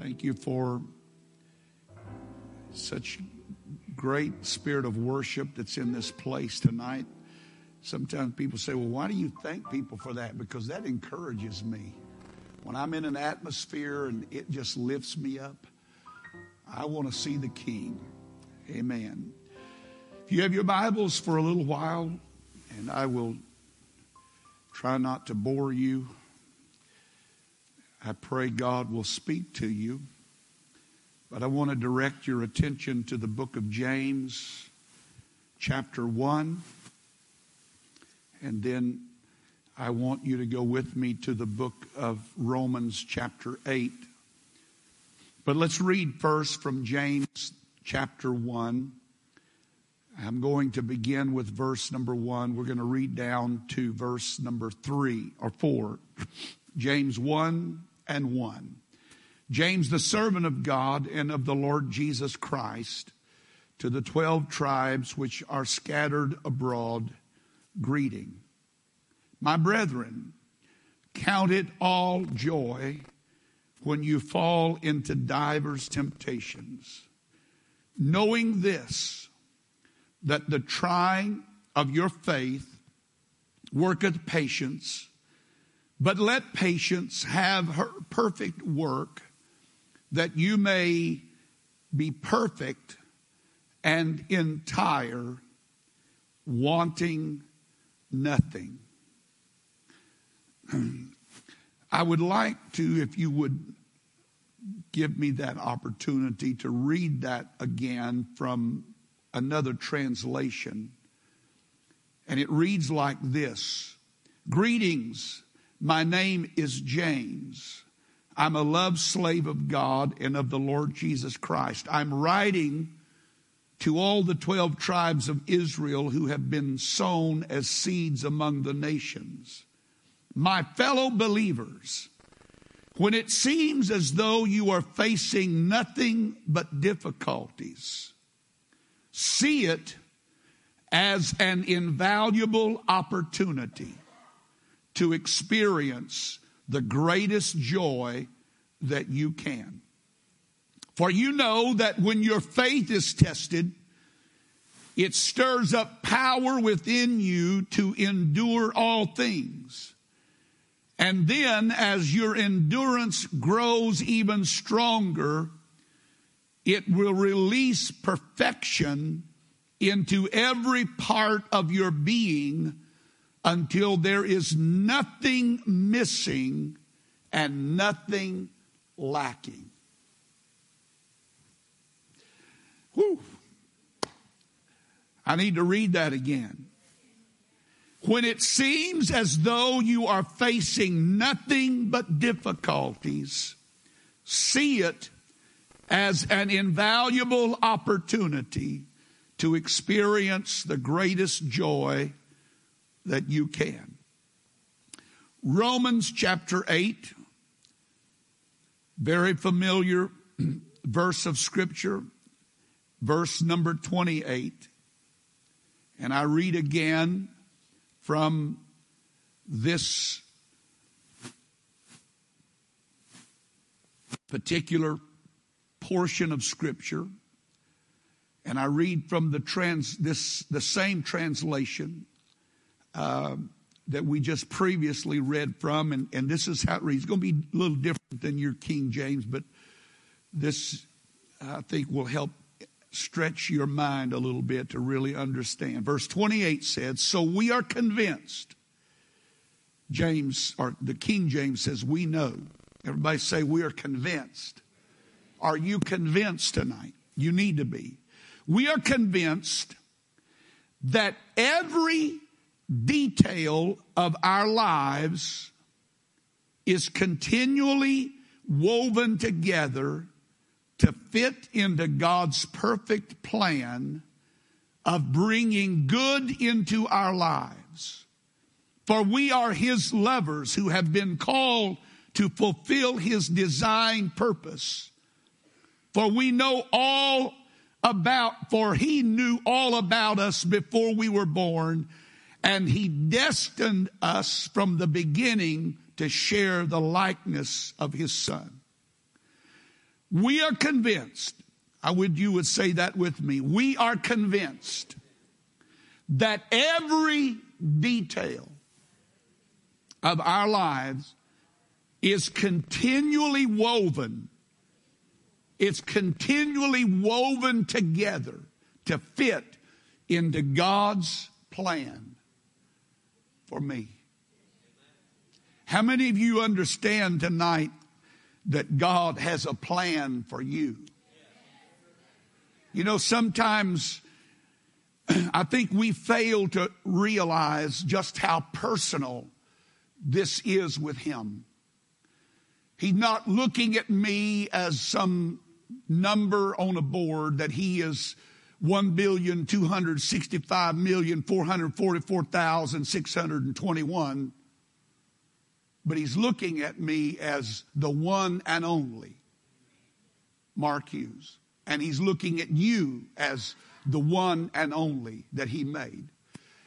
Thank you for such great spirit of worship that's in this place tonight. Sometimes people say, well, why do you thank people for that? Because that encourages me. When I'm in an atmosphere and it just lifts me up, I want to see the King. Amen. If you have your Bibles for a little while, and I will try not to bore you, I pray God will speak to you. But I want to direct your attention to the book of James, chapter 1. And then I want you to go with me to the book of Romans, chapter 8. But let's read first from James, chapter 1. I'm going to begin with verse number 1. We're going to read down to verse number 3 or 4. James 1 and 1. James, the servant of God and of the Lord Jesus Christ, to the 12 tribes which are scattered abroad, greeting. My brethren, count it all joy when you fall into divers temptations, knowing this, that the trying of your faith worketh patience, but let patience have her perfect work, that you may be perfect and entire, wanting nothing. I would like to, if you would give me that opportunity to read that again from another translation. And it reads like this. Greetings, my name is James. I'm a loved slave of God and of the Lord Jesus Christ. I'm writing to all the 12 tribes of Israel who have been sown as seeds among the nations. My fellow believers, when it seems as though you are facing nothing but difficulties, see it as an invaluable opportunity to experience the greatest joy that you can. For you know that when your faith is tested, it stirs up power within you to endure all things. And then as your endurance grows even stronger, it will release perfection into every part of your being until there is nothing missing and nothing lacking. Whew. I need to read that again. When it seems as though you are facing nothing but difficulties, see it as an invaluable opportunity to experience the greatest joy that you can. Romans chapter 8, very familiar verse of Scripture, verse number 28. And I read again from this particular portion of Scripture. And I read from the same translation that we just previously read from, and this is how it reads. It's going to be a little different than your King James, but this, I think, will help stretch your mind a little bit to really understand. Verse 28 said, so we are convinced, James, or the King James says, we know. Everybody say, we are convinced. Are you convinced tonight? You need to be. We are convinced that every detail of our lives is continually woven together to fit into God's perfect plan of bringing good into our lives. For we are His lovers who have been called to fulfill His design purpose. For He knew all about us before we were born, and He destined us from the beginning to share the likeness of His Son. We are convinced, I would you would say that with me, we are convinced that every detail of our lives is continually woven. It's continually woven together to fit into God's plan for me. How many of you understand tonight that God has a plan for you? You know, sometimes I think we fail to realize just how personal this is with Him. He's not looking at me as some number on a board that He is 1,265,444,621. But He's looking at me as the one and only Mark Hughes. And He's looking at you as the one and only that He made.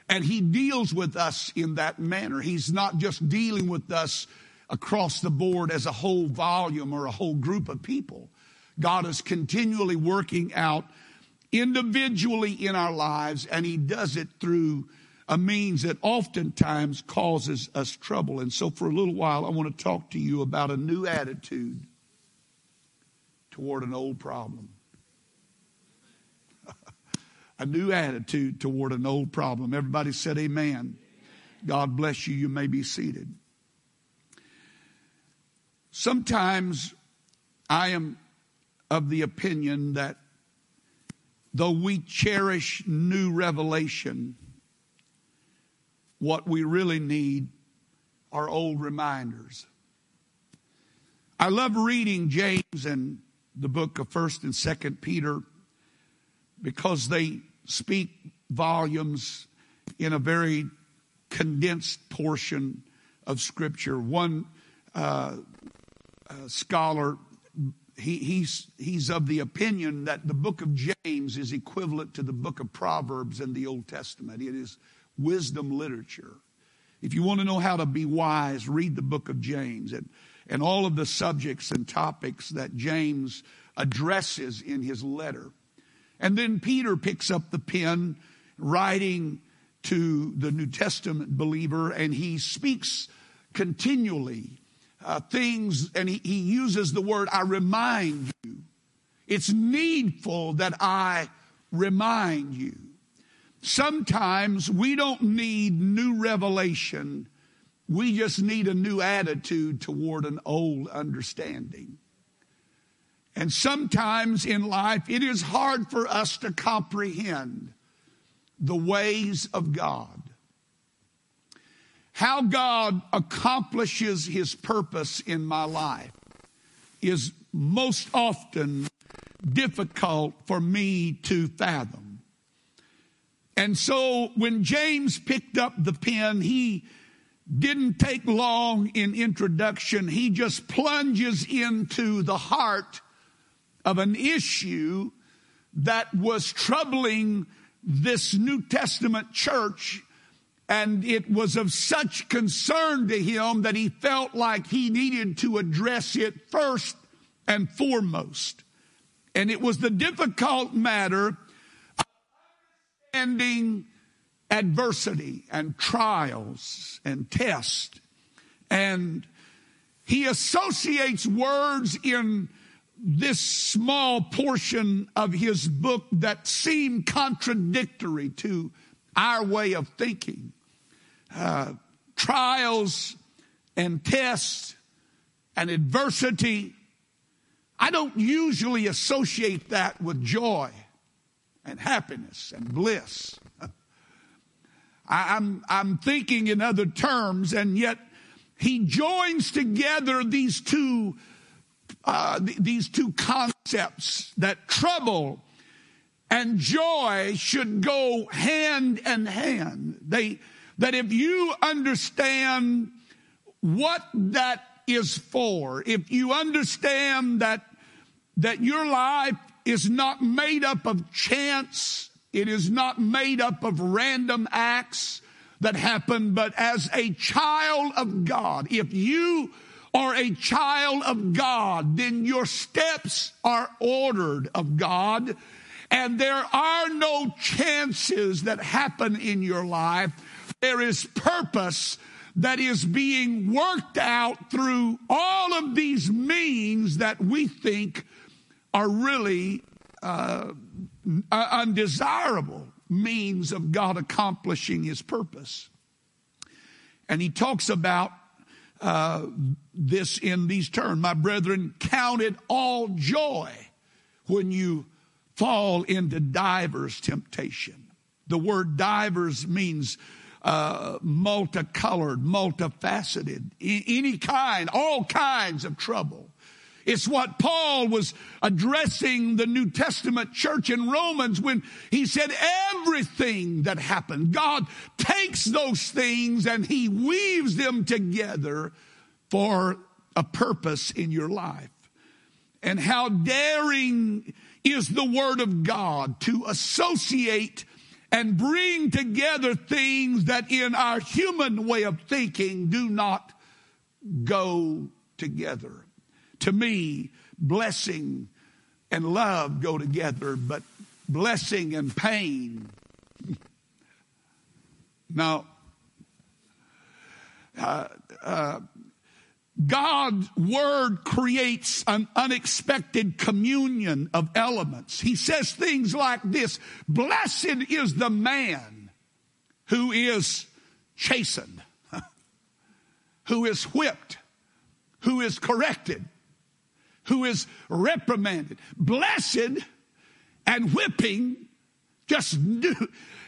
And He deals with us in that manner. He's not just dealing with us across the board as a whole volume or a whole group of people. God is continually working out individually in our lives, and He does it through a means that oftentimes causes us trouble. And so for a little while, I want to talk to you about a new attitude toward an old problem. A new attitude toward an old problem. Everybody said amen. God bless you. You may be seated. Sometimes I am of the opinion that though we cherish new revelation, what we really need are old reminders. I love reading James and the book of 1st and 2nd Peter because they speak volumes in a very condensed portion of Scripture. One scholar, he's of the opinion that the book of James is equivalent to the book of Proverbs in the Old Testament. It is wisdom literature. If you want to know how to be wise, read the book of James and all of the subjects and topics that James addresses in his letter. And then Peter picks up the pen, writing to the New Testament believer, and he speaks continually things, and he uses the word, I remind you. It's needful that I remind you. Sometimes we don't need new revelation. We just need a new attitude toward an old understanding. And sometimes in life, it is hard for us to comprehend the ways of God, how God accomplishes His purpose in my life is most often difficult for me to fathom. And so when James picked up the pen, he didn't take long in introduction. He just plunges into the heart of an issue that was troubling this New Testament church. And it was of such concern to him that he felt like he needed to address it first and foremost. And it was the difficult matter ending adversity and trials and tests. And he associates words in this small portion of his book that seem contradictory to our way of thinking. Trials and tests and adversity. I don't usually associate that with joy and happiness and bliss. I'm thinking in other terms, and yet he joins together these two concepts that trouble and joy should go hand in hand. That if you understand what that is for, if you understand that your life is not made up of chance. It is not made up of random acts that happen, but as a child of God, if you are a child of God, then your steps are ordered of God, and there are no chances that happen in your life. There is purpose that is being worked out through all of these means that we think are really undesirable means of God accomplishing his purpose. And he talks about this in these terms. My brethren, count it all joy when you fall into divers temptation. The word divers means multicolored, multifaceted, any kind, all kinds of trouble. It's what Paul was addressing the New Testament church in Romans when he said everything that happened. God takes those things and he weaves them together for a purpose in your life. And how daring is the Word of God to associate and bring together things that in our human way of thinking do not go together. To me, blessing and love go together, but blessing and pain. Now, God's word creates an unexpected communion of elements. He says things like this: blessed is the man who is chastened, who is whipped, who is corrected, who is reprimanded. Blessed and whipping just do.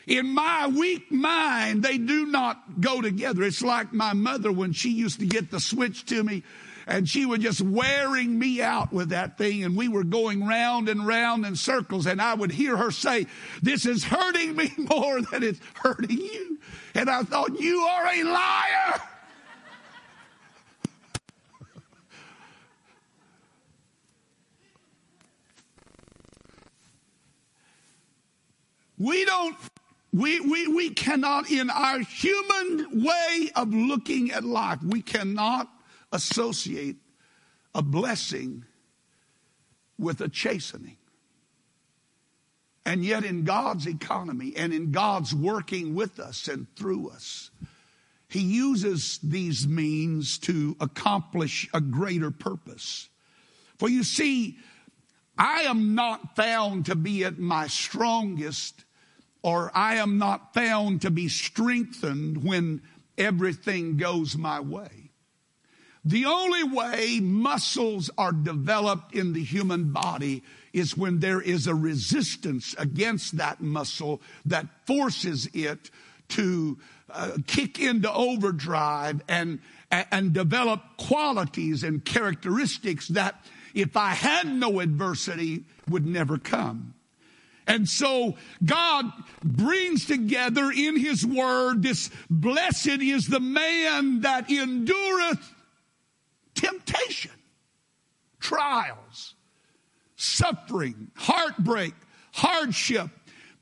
In my weak mind, they do not go together. It's like my mother when she used to get the switch to me, and she was just wearing me out with that thing, and we were going round and round in circles, and I would hear her say, this is hurting me more than it's hurting you. And I thought, you are a liar. We cannot, in our human way of looking at life, we cannot associate a blessing with a chastening. And yet in God's economy and in God's working with us and through us, he uses these means to accomplish a greater purpose. For you see, I am not found to be at my strongest, or I am not found to be strengthened when everything goes my way. The only way muscles are developed in the human body is when there is a resistance against that muscle that forces it to kick into overdrive and develop qualities and characteristics that, if I had no adversity, would never come. And so God brings together in his word this: blessed is the man that endureth temptation, trials, suffering, heartbreak, hardship.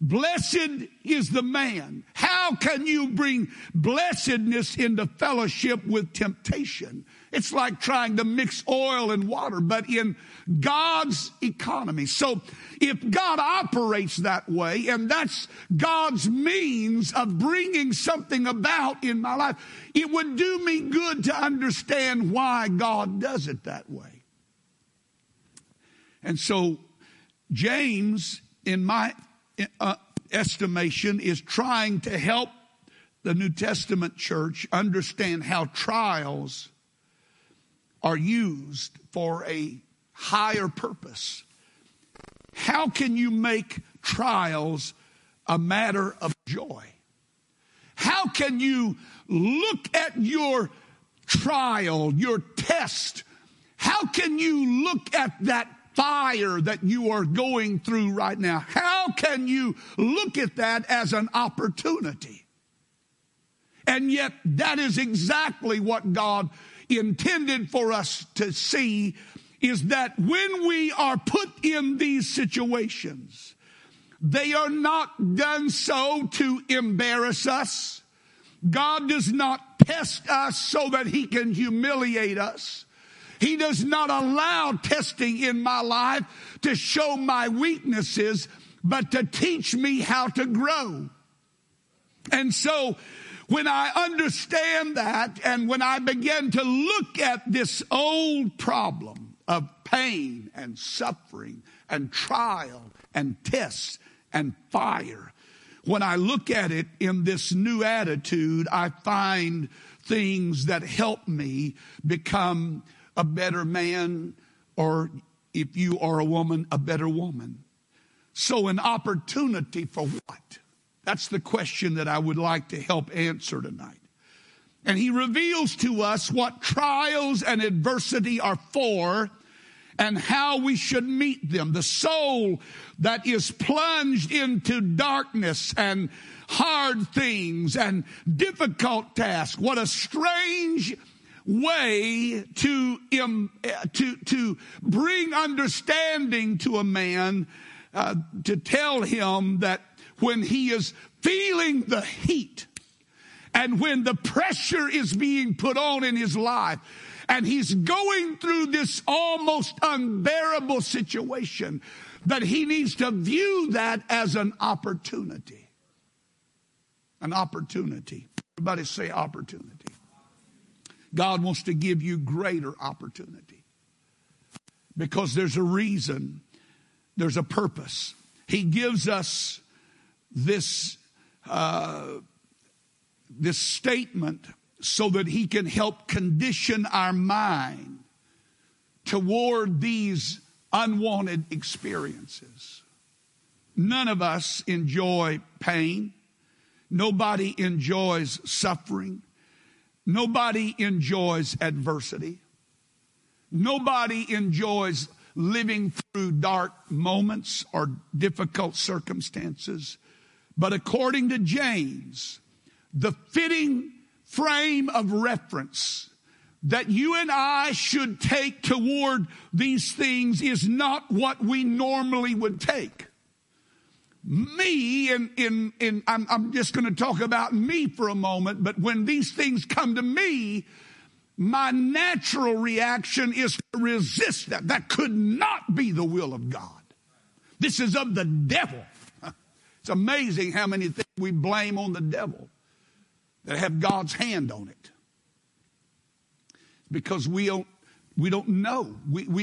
Blessed is the man. How can you bring blessedness into fellowship with temptation? It's like trying to mix oil and water, but in God's economy. So if God operates that way, and that's God's means of bringing something about in my life, it would do me good to understand why God does it that way. And so James, in my estimation, is trying to help the New Testament church understand how trials are used for a higher purpose. How can you make trials a matter of joy? How can you look at your trial, your test? How can you look at that fire that you are going through right now? How can you look at that as an opportunity? And yet that is exactly what God intended for us to see, is that when we are put in these situations, they are not done so to embarrass us. God does not test us so that he can humiliate us. He does not allow testing in my life to show my weaknesses, but to teach me how to grow. And so when I understand that, and when I begin to look at this old problem of pain and suffering and trial and tests and fire, when I look at it in this new attitude, I find things that help me become a better man, or if you are a woman, a better woman. So an opportunity for what? That's the question that I would like to help answer tonight. And he reveals to us what trials and adversity are for and how we should meet them. The soul that is plunged into darkness and hard things and difficult tasks. What a strange way to bring understanding to a man, to tell him that when he is feeling the heat and when the pressure is being put on in his life and he's going through this almost unbearable situation, that he needs to view that as an opportunity. An opportunity. Everybody say opportunity. God wants to give you greater opportunity because there's a reason, there's a purpose. He gives us this statement so that he can help condition our mind toward these unwanted experiences. None of us enjoy pain. Nobody enjoys suffering. Nobody enjoys adversity. Nobody enjoys living through dark moments or difficult circumstances. But according to James, the fitting frame of reference that you and I should take toward these things is not what we normally would take. I'm just going to talk about me for a moment, but when these things come to me, my natural reaction is to resist that. That could not be the will of God. This is of the devil. It's amazing how many things we blame on the devil that have God's hand on it. Because we don't know. We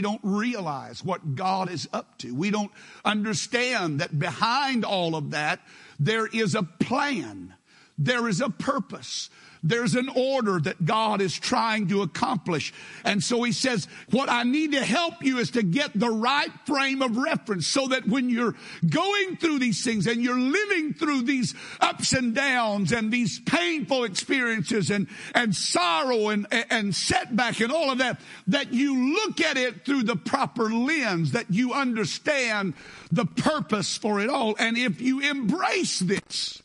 don't realize what God is up to. We don't understand that behind all of that, there is a plan. There is a purpose. There's an order that God is trying to accomplish. And so he says, what I need to help you is to get the right frame of reference so that when you're going through these things and you're living through these ups and downs and these painful experiences and sorrow and setback and all of that, that you look at it through the proper lens, that you understand the purpose for it all. And if you embrace this,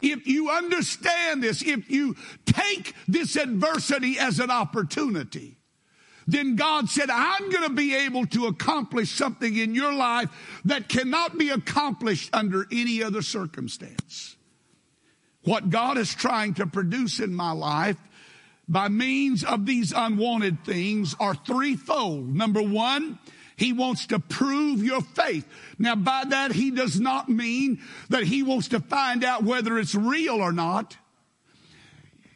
if you understand this, if you take this adversity as an opportunity, then God said, I'm going to be able to accomplish something in your life that cannot be accomplished under any other circumstance. What God is trying to produce in my life by means of these unwanted things are threefold. Number one, he wants to prove your faith. Now, by that, he does not mean that he wants to find out whether it's real or not.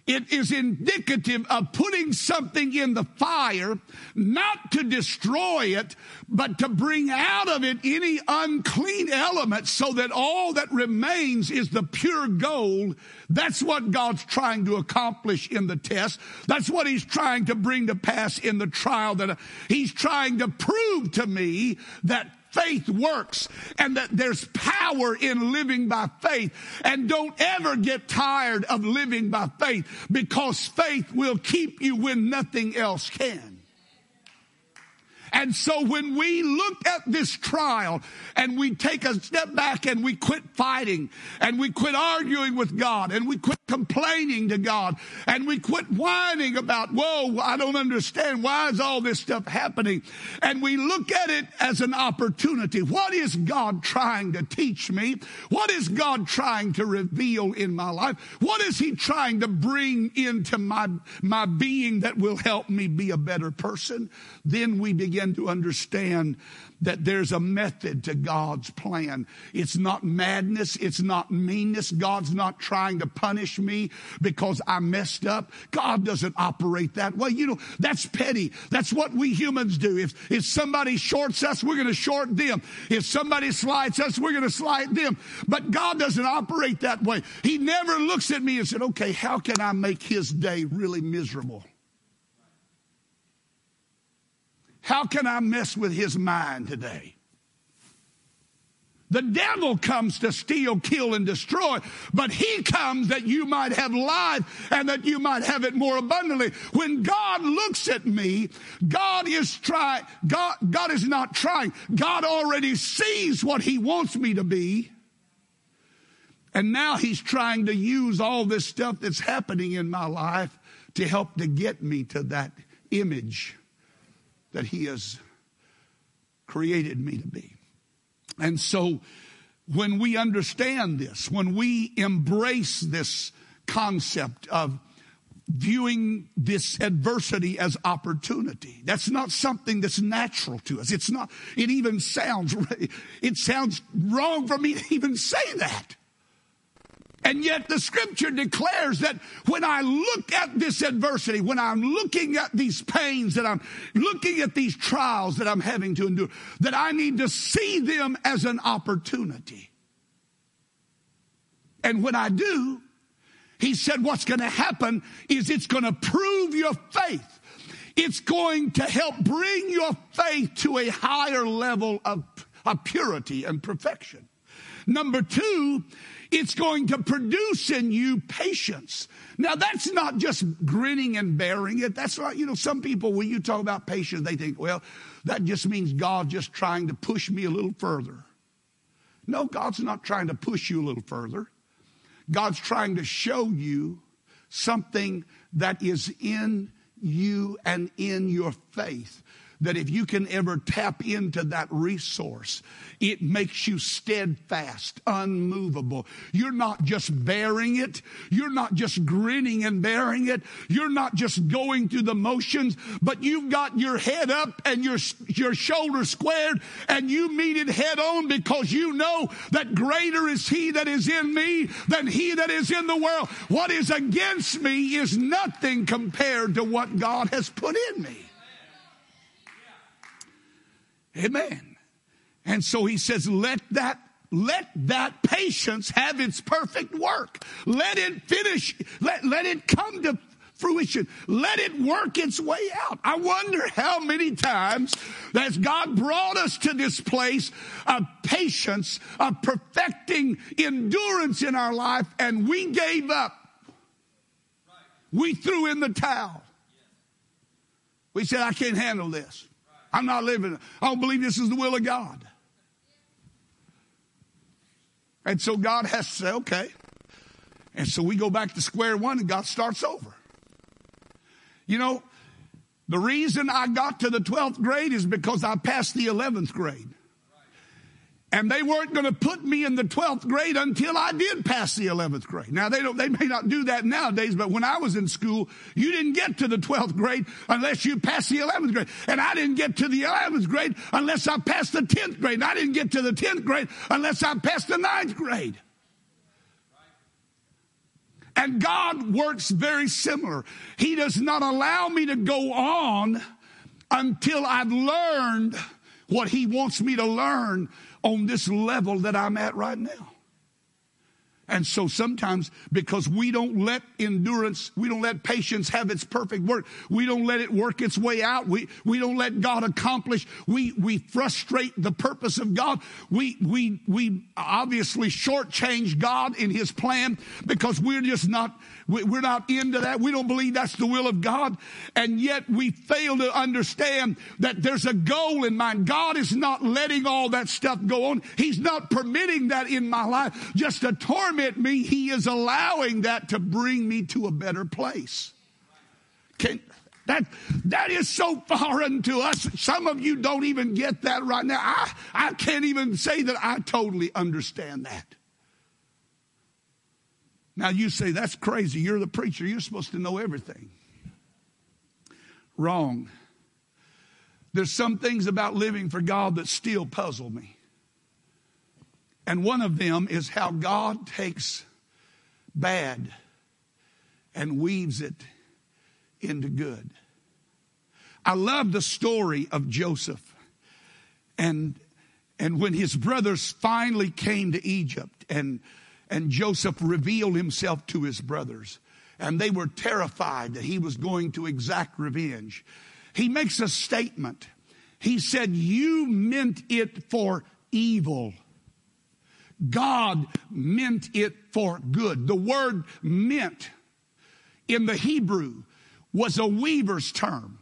It is indicative of putting something in the fire, not to destroy it, but to bring out of it any unclean element so that all that remains is the pure gold. That's what God's trying to accomplish in the test. That's what he's trying to bring to pass in the trial. That he's trying to prove to me that faith works and that there's power in living by faith. And don't ever get tired of living by faith, because faith will keep you when nothing else can. And so when we look at this trial and we take a step back and we quit fighting and we quit arguing with God and we quit complaining to God and we quit whining about, whoa, I don't understand. Why is all this stuff happening? And we look at it as an opportunity. What is God trying to teach me? What is God trying to reveal in my life? What is he trying to bring into my being that will help me be a better person? Then we begin to understand that there's a method to God's plan. It's not madness. It's not meanness. God's not trying to punish me because I messed up. God doesn't operate that way. You know, that's petty. That's what we humans do. If somebody shorts us, we're going to short them. If somebody slights us, we're going to slight them. But God doesn't operate that way. He never looks at me and said, okay, how can I make his day really miserable? How can I mess with his mind today? The devil comes to steal, kill, and destroy, but he comes that you might have life and that you might have it more abundantly. When God looks at me, God is not trying. God already sees what he wants me to be. And now he's trying to use all this stuff that's happening in my life to help to get me to that image that he has created me to be. And so when we understand this, when we embrace this concept of viewing this adversity as opportunity, that's not something that's natural to us. It's not, it sounds wrong for me to even say that. And yet the scripture declares that when I look at this adversity, when I'm looking at these pains, that I'm looking at these trials that I'm having to endure, that I need to see them as an opportunity. And when I do, he said, what's going to happen is it's going to prove your faith. It's going to help bring your faith to a higher level of purity and perfection. Number two, it's going to produce in you patience. Now, that's not just grinning and bearing it. That's not, you know, some people, when you talk about patience, they think, well, that just means God just trying to push me a little further. No, God's not trying to push you a little further. God's trying to show you something that is in you and in your faith, that if you can ever tap into that resource, it makes you steadfast, unmovable. You're not just bearing it. You're not just grinning and bearing it. You're not just going through the motions, but you've got your head up and your shoulders squared, and you meet it head on because you know that greater is he that is in me than he that is in the world. What is against me is nothing compared to what God has put in me. Amen. And so he says, let that patience have its perfect work. Let it finish. Let it come to fruition. Let it work its way out. I wonder how many times that God brought us to this place of patience, of perfecting endurance in our life, and we gave up. We threw in the towel. We said, I can't handle this. I'm not living. I don't believe this is the will of God. And so God has to say, okay. And so we go back to square one and God starts over. You know, the reason I got to the 12th grade is because I passed the 11th grade. And they weren't going to put me in the 12th grade until I did pass the 11th grade. Now, they may not do that nowadays, but when I was in school, you didn't get to the 12th grade unless you passed the 11th grade. And I didn't get to the 11th grade unless I passed the 10th grade. And I didn't get to the 10th grade unless I passed the 9th grade. And God works very similar. He does not allow me to go on until I've learned what he wants me to learn on this level that I'm at right now. And so sometimes because we don't let patience have its perfect work. We don't let it work its way out. We don't let God accomplish. We frustrate the purpose of God. We obviously shortchange God in his plan because we're not into that. We don't believe that's the will of God. And yet we fail to understand that there's a goal in mind. God is not letting all that stuff go on. He's not permitting that in my life just to torment me, he is allowing that to bring me to a better place. That is so foreign to us. Some of you don't even get that right now. I can't even say that I totally understand that. Now you say, that's crazy. You're the preacher. You're supposed to know everything. Wrong. There's some things about living for God that still puzzle me. And one of them is how God takes bad and weaves it into good. I love the story of Joseph. And when his brothers finally came to Egypt, and Joseph revealed himself to his brothers, and they were terrified that he was going to exact revenge, he makes a statement. He said, "You meant it for evil. God meant it for good." The word meant in the Hebrew was a weaver's term.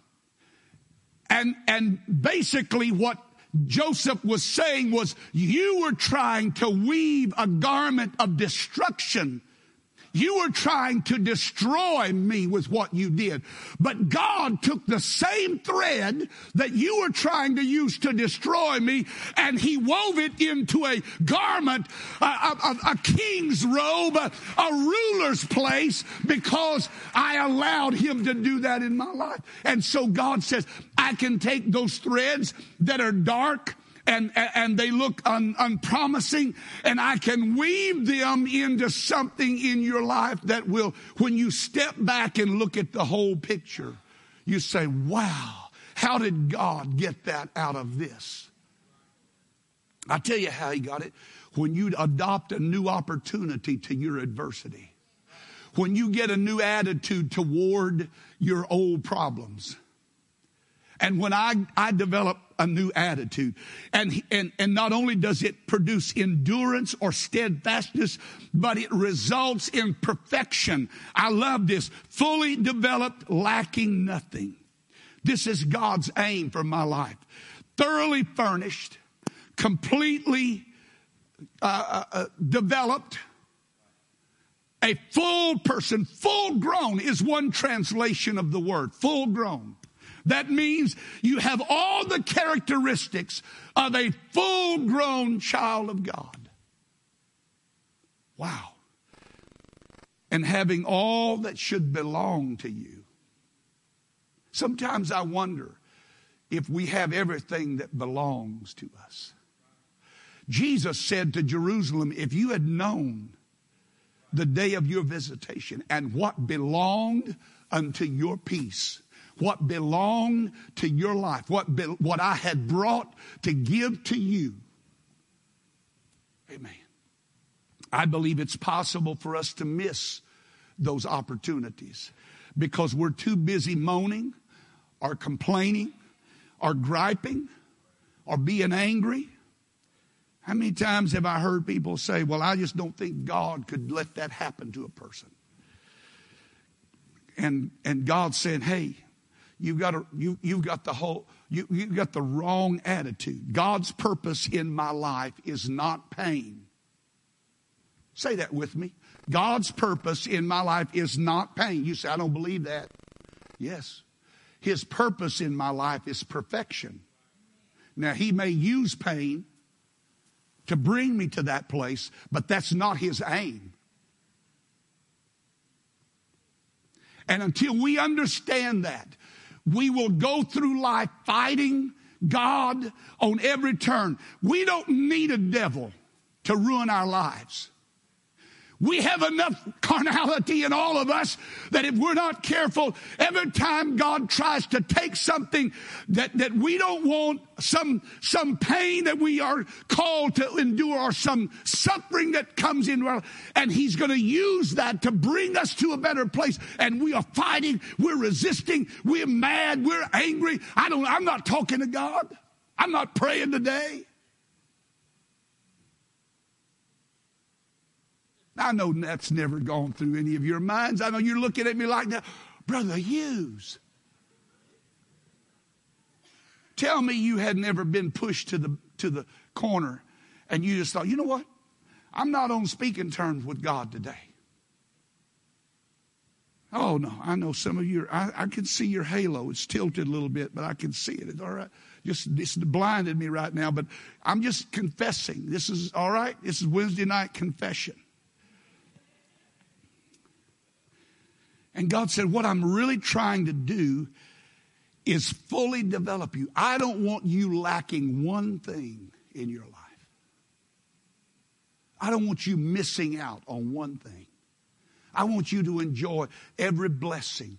And basically what Joseph was saying was, you were trying to weave a garment of destruction. You were trying to destroy me with what you did. But God took the same thread that you were trying to use to destroy me, and he wove it into a garment, a king's robe, a ruler's place, because I allowed him to do that in my life. And so God says, I can take those threads that are dark, and they look unpromising, and I can weave them into something in your life that will, when you step back and look at the whole picture, you say, wow, how did God get that out of this? I tell you how he got it. When you adopt a new opportunity to your adversity, when you get a new attitude toward your old problems. And when I develop a new attitude, and not only does it produce endurance or steadfastness, but it results in perfection. I love this. Fully developed, lacking nothing. This is God's aim for my life. Thoroughly furnished, completely developed. A full person, full grown is one translation of the word, full grown. That means you have all the characteristics of a full-grown child of God. Wow. And having all that should belong to you. Sometimes I wonder if we have everything that belongs to us. Jesus said to Jerusalem, if you had known the day of your visitation and what belonged unto your peace, what belonged to your life, what I had brought to give to you. Amen. I believe it's possible for us to miss those opportunities because we're too busy moaning or complaining or griping or being angry. How many times have I heard people say, well, I just don't think God could let that happen to a person. And God's saying, hey, you've got the wrong attitude. God's purpose in my life is not pain. Say that with me. God's purpose in my life is not pain. You say, I don't believe that. Yes. His purpose in my life is perfection. Now, he may use pain to bring me to that place, but that's not his aim. And until we understand that, we will go through life fighting God on every turn. We don't need a devil to ruin our lives. We have enough carnality in all of us that if we're not careful, every time God tries to take something that we don't want, some pain that we are called to endure or some suffering that comes in, and he's going to use that to bring us to a better place. And we are fighting, we're resisting, we're mad, we're angry. I'm not talking to God. I'm not praying today. I know that's never gone through any of your minds. I know you're looking at me like that. Brother Hughes, tell me you had never been pushed to the corner and you just thought, you know what? I'm not on speaking terms with God today. Oh, no, I know some of you. I can see your halo. It's tilted a little bit, but I can see it. It's all right. It's blinded me right now, but I'm just confessing. This is all right. This is Wednesday night confession. And God said, what I'm really trying to do is fully develop you. I don't want you lacking one thing in your life. I don't want you missing out on one thing. I want you to enjoy every blessing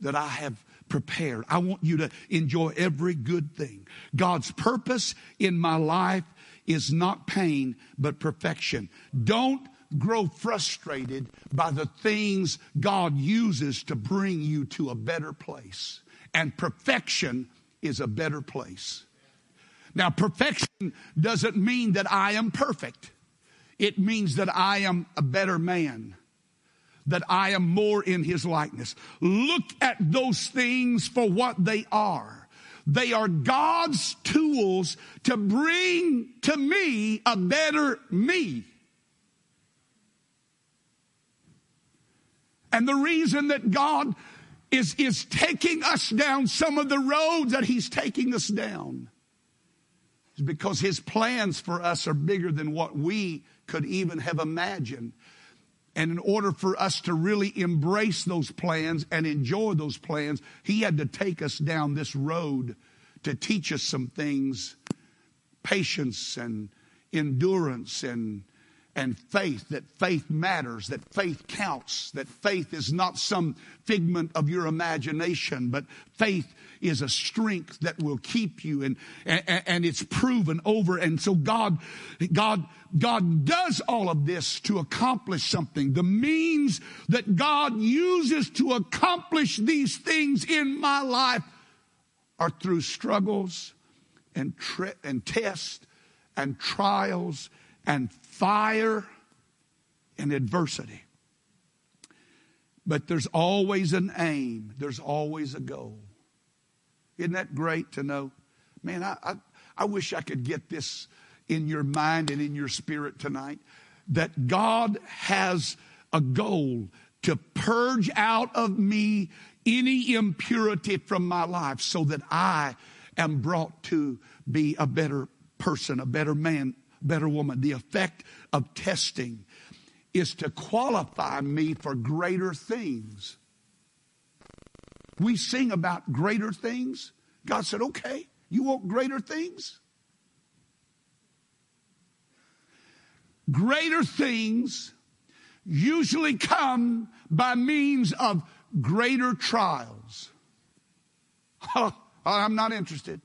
that I have prepared. I want you to enjoy every good thing. God's purpose in my life is not pain, but perfection. Don't grow frustrated by the things God uses to bring you to a better place. And perfection is a better place. Now, perfection doesn't mean that I am perfect. It means that I am a better man, that I am more in his likeness. Look at those things for what they are. They are God's tools to bring to me a better me. And the reason that God is taking us down some of the roads that he's taking us down is because his plans for us are bigger than what we could even have imagined. And in order for us to really embrace those plans and enjoy those plans, he had to take us down this road to teach us some things, patience and endurance and faith, that faith matters, that faith counts, that faith is not some figment of your imagination, but faith is a strength that will keep you, and it's proven over. And so God does all of this to accomplish something. The means that God uses to accomplish these things in my life are through struggles and tests and trials and fire and adversity. But there's always an aim. There's always a goal. Isn't that great to know? Man, I wish I could get this in your mind and in your spirit tonight, that God has a goal to purge out of me any impurity from my life so that I am brought to be a better person, a better man, better woman. The effect of testing is to qualify me for greater things. We sing about greater things. God said, okay, you want greater things? Greater things usually come by means of greater trials. I'm not interested.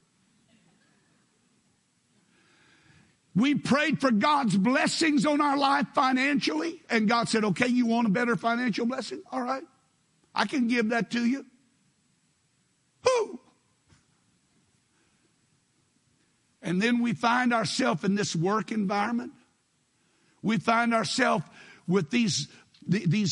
We prayed for God's blessings on our life financially, and God said, okay, you want a better financial blessing? All right, I can give that to you. Who? And then we find ourselves in this work environment. We find ourselves with these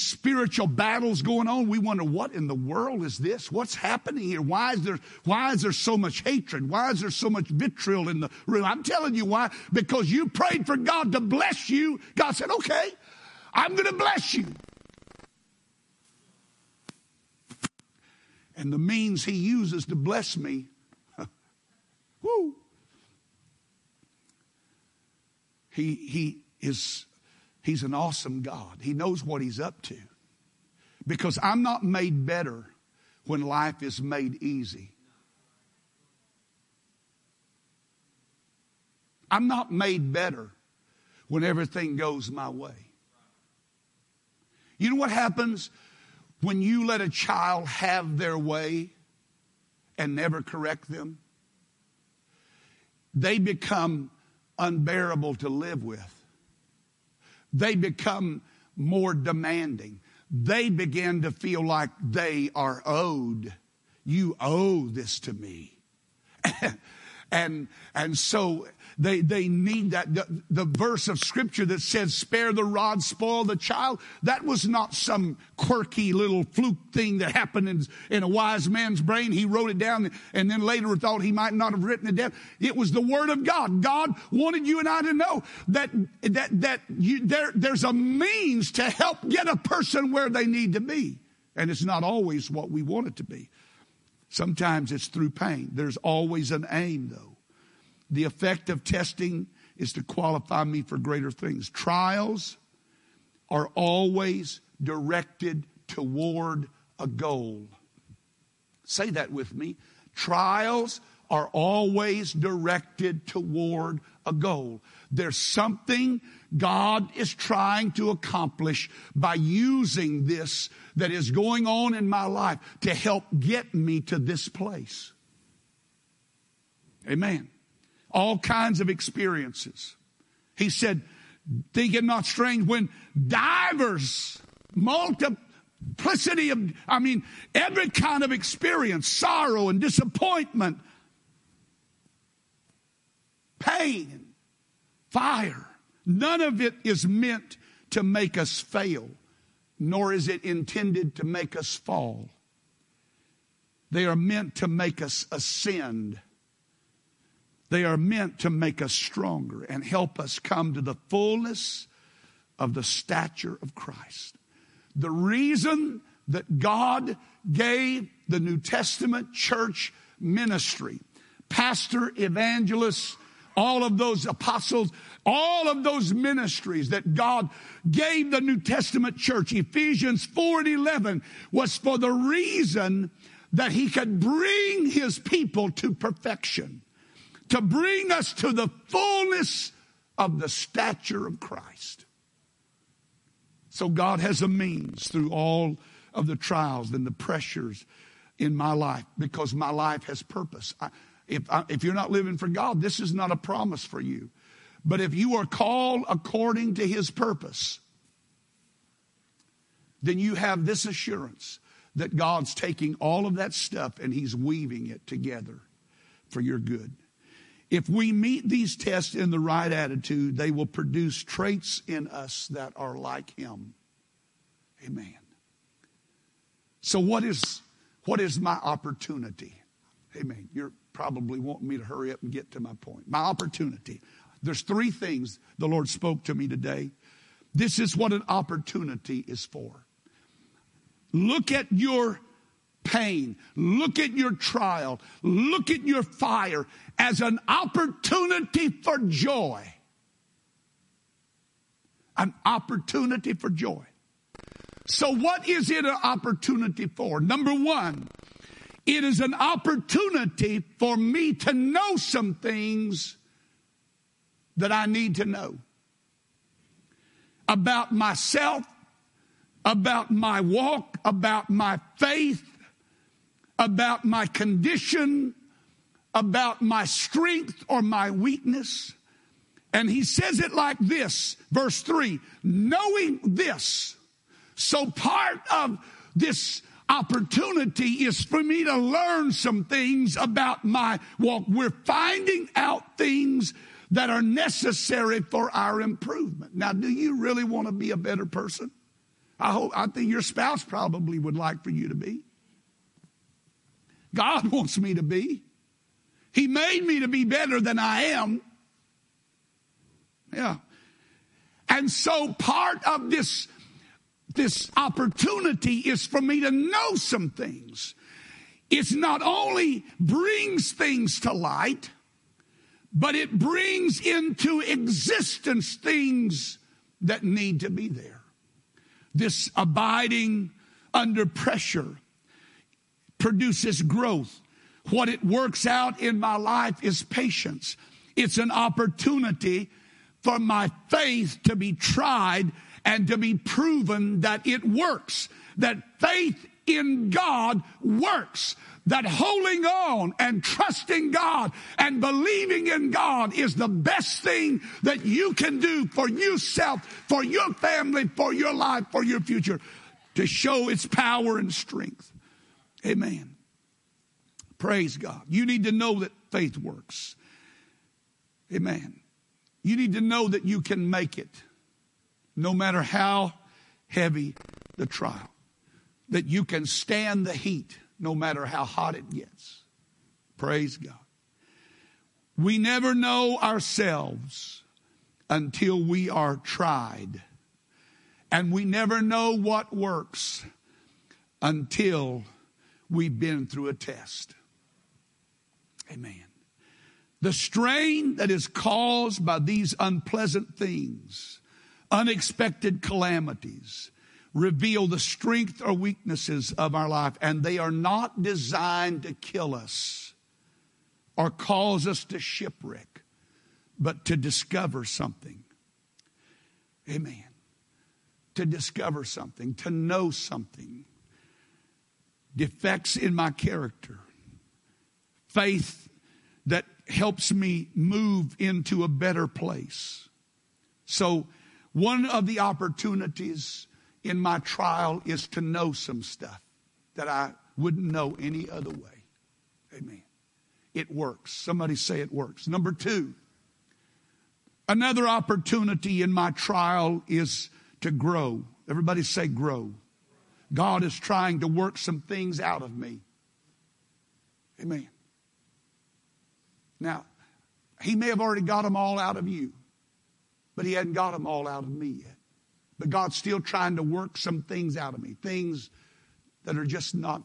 spiritual battles going on. We wonder, what in the world is this? What's happening here? Why is there so much hatred? Why is there so much vitriol in the room? I'm telling you why. Because you prayed for God to bless you. God said, okay, I'm going to bless you. And the means he uses to bless me, whoo, He's an awesome God. He knows what he's up to. Because I'm not made better when life is made easy. I'm not made better when everything goes my way. You know what happens when you let a child have their way and never correct them? They become unbearable to live with. They become more demanding. They begin to feel like they are owed. You owe this to me. And so they need that. The verse of Scripture that says, spare the rod, spoil the child, that was not some quirky little fluke thing that happened in a wise man's brain. He wrote it down and then later thought he might not have written it down. It was the Word of God. God wanted you and I to know that there's a means to help get a person where they need to be. And it's not always what we want it to be. Sometimes it's through pain. There's always an aim, though. The effect of testing is to qualify me for greater things. Trials are always directed toward a goal. Say that with me. Trials are always directed toward a goal. There's something God is trying to accomplish by using this that is going on in my life to help get me to this place. Amen. All kinds of experiences. He said, think it not strange when divers, multiplicity of, every kind of experience, sorrow and disappointment, pain, fire. None of it is meant to make us fail, nor is it intended to make us fall. They are meant to make us ascend. They are meant to make us stronger and help us come to the fullness of the stature of Christ. The reason that God gave the New Testament church ministry, pastor, evangelists, all of those apostles, all of those ministries that God gave the New Testament church, Ephesians 4:11, was for the reason that he could bring his people to perfection, to bring us to the fullness of the stature of Christ. So God has a means through all of the trials and the pressures in my life because my life has purpose. If you're not living for God, this is not a promise for you. But if you are called according to his purpose, then you have this assurance that God's taking all of that stuff and he's weaving it together for your good. If we meet these tests in the right attitude, they will produce traits in us that are like him. Amen. So what is my opportunity? Amen. You're probably want me to hurry up and get to my point. My opportunity. There's three things the Lord spoke to me today. This is what an opportunity is for. Look at your pain. Look at your trial. Look at your fire as an opportunity for joy. An opportunity for joy. So what is it an opportunity for? Number one, it is an opportunity for me to know some things that I need to know about myself, about my walk, about my faith, about my condition, about my strength or my weakness. And he says it like this, verse 3, knowing this. So part of this opportunity is for me to learn some things about my walk. We're finding out things that are necessary for our improvement. Now, do you really want to be a better person? I think your spouse probably would like for you to be. God wants me to be. He made me to be better than I am. Yeah. And so part of this opportunity is for me to know some things. It not only brings things to light, but it brings into existence things that need to be there. This abiding under pressure produces growth. What it works out in my life is patience. It's an opportunity for my faith to be tried and to be proven that it works, that faith in God works, that holding on and trusting God and believing in God is the best thing that you can do for yourself, for your family, for your life, for your future, to show its power and strength. Amen. Praise God. You need to know that faith works. Amen. You need to know that you can make it, no matter how heavy the trial, that you can stand the heat, no matter how hot it gets. Praise God. We never know ourselves until we are tried. And we never know what works until we've been through a test. Amen. The strain that is caused by these unpleasant things, unexpected calamities, reveal the strength or weaknesses of our life, and they are not designed to kill us or cause us to shipwreck, but to discover something. Amen. To discover something, to know something. Defects in my character. Faith that helps me move into a better place. So one of the opportunities in my trial is to know some stuff that I wouldn't know any other way. Amen. It works. Somebody say it works. Number two, another opportunity in my trial is to grow. Everybody say grow. God is trying to work some things out of me. Amen. Now, he may have already got them all out of you, but he hadn't got them all out of me yet. But God's still trying to work some things out of me, things that are just not,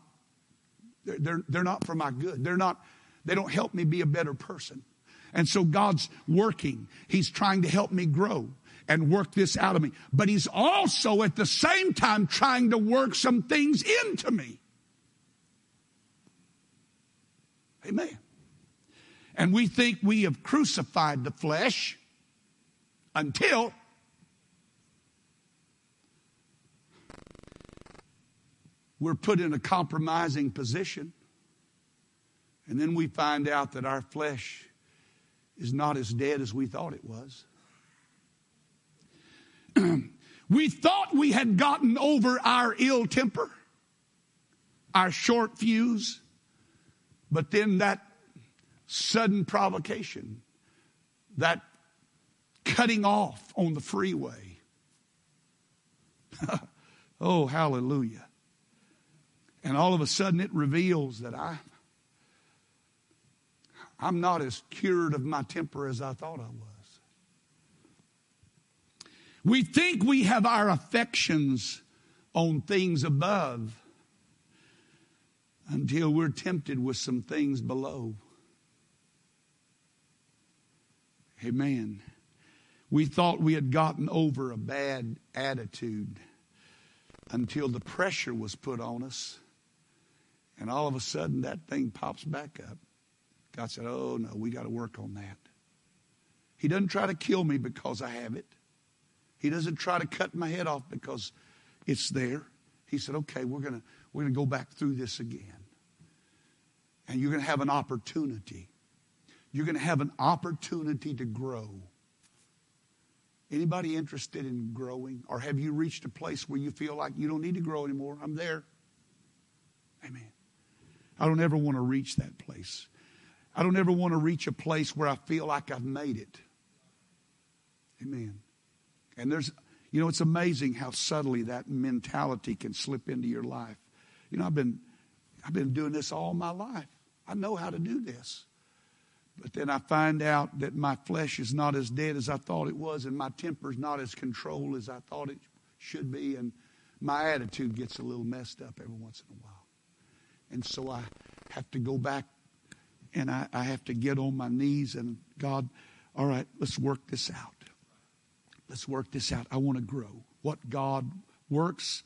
they're not for my good. They don't help me be a better person. And so God's working. He's trying to help me grow and work this out of me. But he's also at the same time trying to work some things into me. Amen. And we think we have crucified the flesh until we're put in a compromising position. And then we find out that our flesh is not as dead as we thought it was. We thought we had gotten over our ill temper, our short fuse, but then that sudden provocation, that cutting off on the freeway. Oh, hallelujah. And all of a sudden it reveals that I'm not as cured of my temper as I thought I was. We think we have our affections on things above until we're tempted with some things below. Amen. We thought we had gotten over a bad attitude until the pressure was put on us. And all of a sudden, that thing pops back up. God said, oh, no, we got to work on that. He doesn't try to kill me because I have it. He doesn't try to cut my head off because it's there. He said, okay, we're going to go back through this again. And you're going to have an opportunity. You're going to have an opportunity to grow. Anybody interested in growing? Or have you reached a place where you feel like you don't need to grow anymore? I'm there. Amen. I don't ever want to reach that place. I don't ever want to reach a place where I feel like I've made it. Amen. And it's amazing how subtly that mentality can slip into your life. You know, I've been doing this all my life. I know how to do this. But then I find out that my flesh is not as dead as I thought it was, and my temper is not as controlled as I thought it should be, and my attitude gets a little messed up every once in a while. And so I have to go back, and I have to get on my knees and, God, all right, let's work this out. Let's work this out. I want to grow. What God works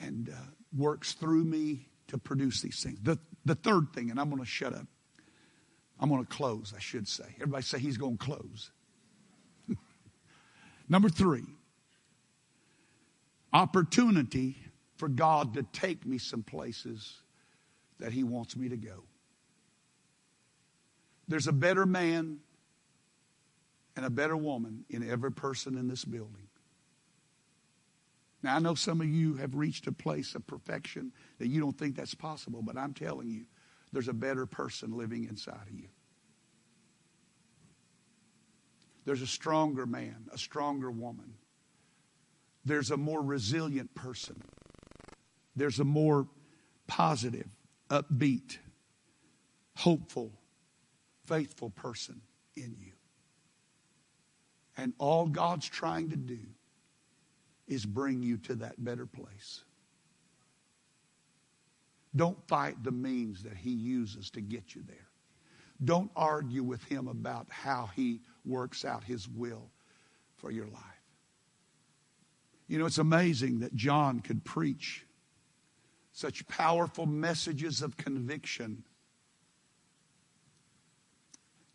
and works through me to produce these things. The third thing, and I'm going to shut up. I'm going to close, I should say. Everybody say he's going to close. Number three, opportunity for God to take me some places that he wants me to go. There's a better man and a better woman in every person in this building. Now, I know some of you have reached a place of perfection that you don't think that's possible, but I'm telling you, there's a better person living inside of you. There's a stronger man, a stronger woman. There's a more resilient person. There's a more positive, upbeat, hopeful, faithful person in you. And all God's trying to do is bring you to that better place. Don't fight the means that he uses to get you there. Don't argue with him about how he works out his will for your life. You know, it's amazing that John could preach such powerful messages of conviction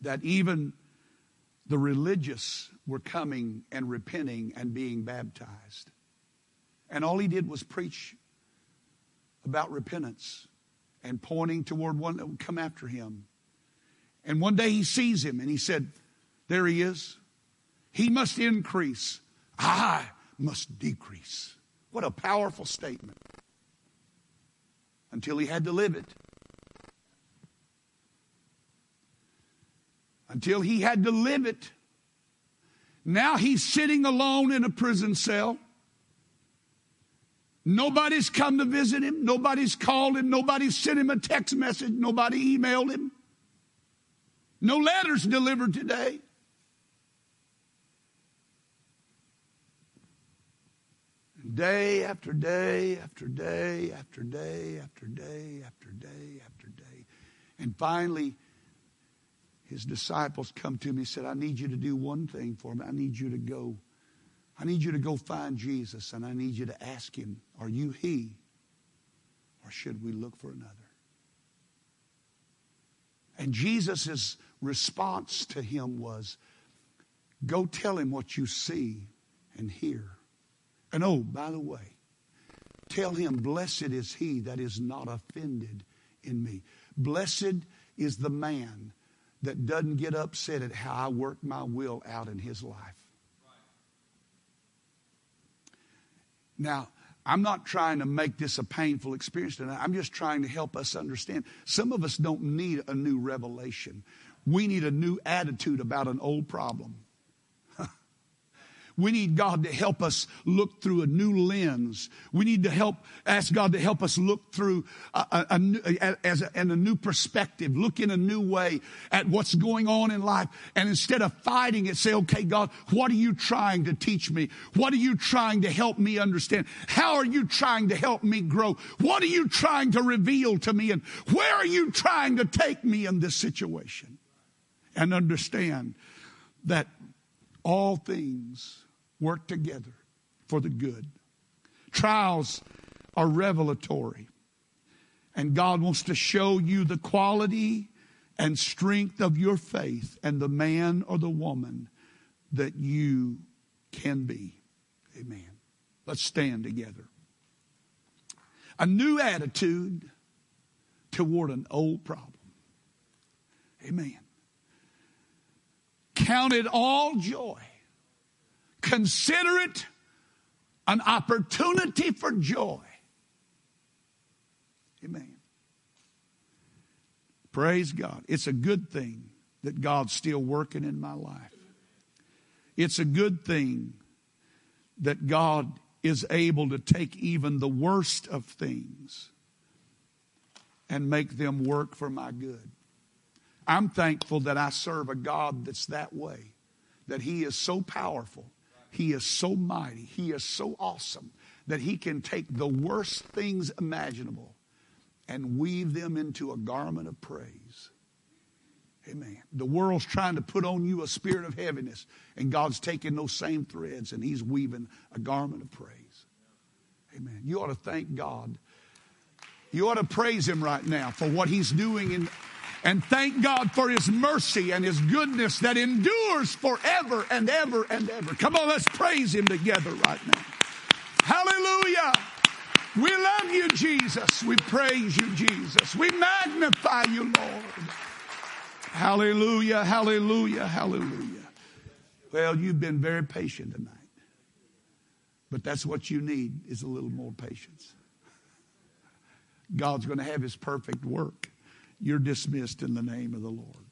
that even the religious were coming and repenting and being baptized. And all he did was preach about repentance and pointing toward one that would come after him. And one day he sees him and he said, there he is. He must increase. I must decrease. What a powerful statement. Until he had to live it. Until he had to live it. Now he's sitting alone in a prison cell. Nobody's come to visit him. Nobody's called him. Nobody's sent him a text message. Nobody emailed him. No letters delivered today. Day after day after day after day after day after day after day. And finally, his disciples come to him. He said, I need you to do one thing for me. I need you to go. I need you to go find Jesus, and I need you to ask him, are you he, or should we look for another? And Jesus' response to him was, go tell him what you see and hear. And oh, by the way, tell him, blessed is he that is not offended in me. Blessed is the man that doesn't get upset at how I work my will out in his life. Now, I'm not trying to make this a painful experience tonight. I'm just trying to help us understand. Some of us don't need a new revelation. We need a new attitude about an old problem. We need God to help us look through a new lens. We need to ask God to help us look through a new perspective, look in a new way at what's going on in life. And instead of fighting it, say, okay, God, what are you trying to teach me? What are you trying to help me understand? How are you trying to help me grow? What are you trying to reveal to me? And where are you trying to take me in this situation? And understand that all things work together for the good. Trials are revelatory. And God wants to show you the quality and strength of your faith and the man or the woman that you can be. Amen. Let's stand together. A new attitude toward an old problem. Amen. Count it all joy. Consider it an opportunity for joy. Amen. Praise God. It's a good thing that God's still working in my life. It's a good thing that God is able to take even the worst of things and make them work for my good. I'm thankful that I serve a God that's that way, that he is so powerful, he is so mighty, he is so awesome, that he can take the worst things imaginable and weave them into a garment of praise. Amen. The world's trying to put on you a spirit of heaviness, and God's taking those same threads, and he's weaving a garment of praise. Amen. You ought to thank God. You ought to praise him right now for what he's doing in... And thank God for his mercy and his goodness that endures forever and ever and ever. Come on, let's praise him together right now. Hallelujah. Hallelujah. We love you, Jesus. We praise you, Jesus. We magnify you, Lord. Hallelujah, hallelujah, hallelujah. Well, you've been very patient tonight. But that's what you need is a little more patience. God's going to have his perfect work. You're dismissed in the name of the Lord.